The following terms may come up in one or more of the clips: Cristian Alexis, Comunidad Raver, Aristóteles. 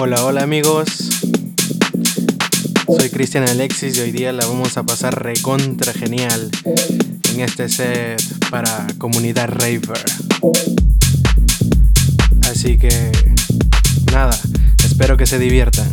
Hola, hola amigos. Soy Cristian Alexis y hoy día la vamos a pasar recontra genial en este set para Comunidad Raver. Así que nada, espero que se diviertan.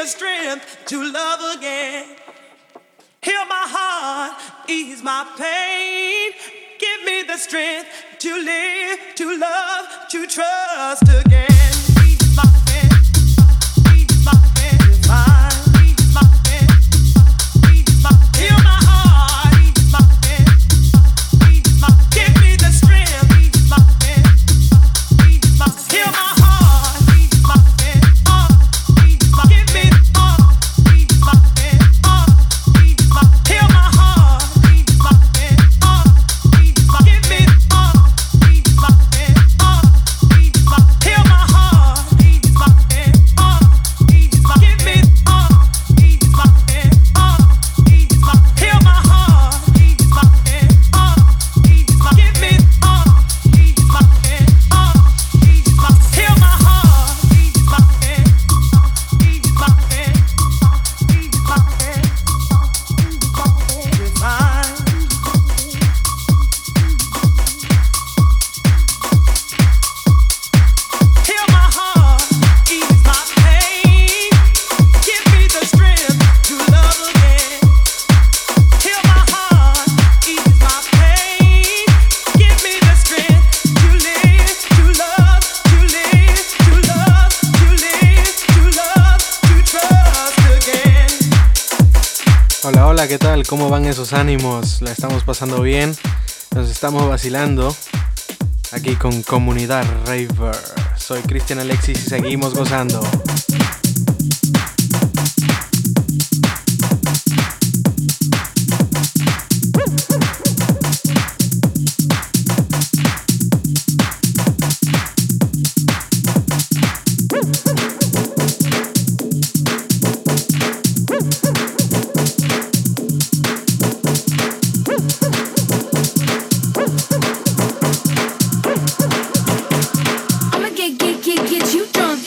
the strength to love again. Heal my heart, ease my pain. Give me the strength to live, to love, to trust again. ¿Qué tal? ¿Cómo van esos ánimos? La estamos pasando bien, nos estamos vacilando aquí con Comunidad Raver. Soy Cristian Alexis y seguimos gozando. Get you drunk.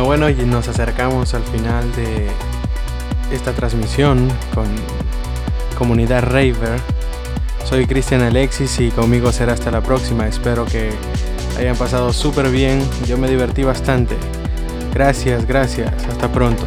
Bueno, y nos acercamos al final de esta transmisión con Comunidad Raver. Soy Cristian Alexis y conmigo será hasta la próxima. Espero que hayan pasado súper bien. Yo me divertí bastante. Gracias. Hasta pronto.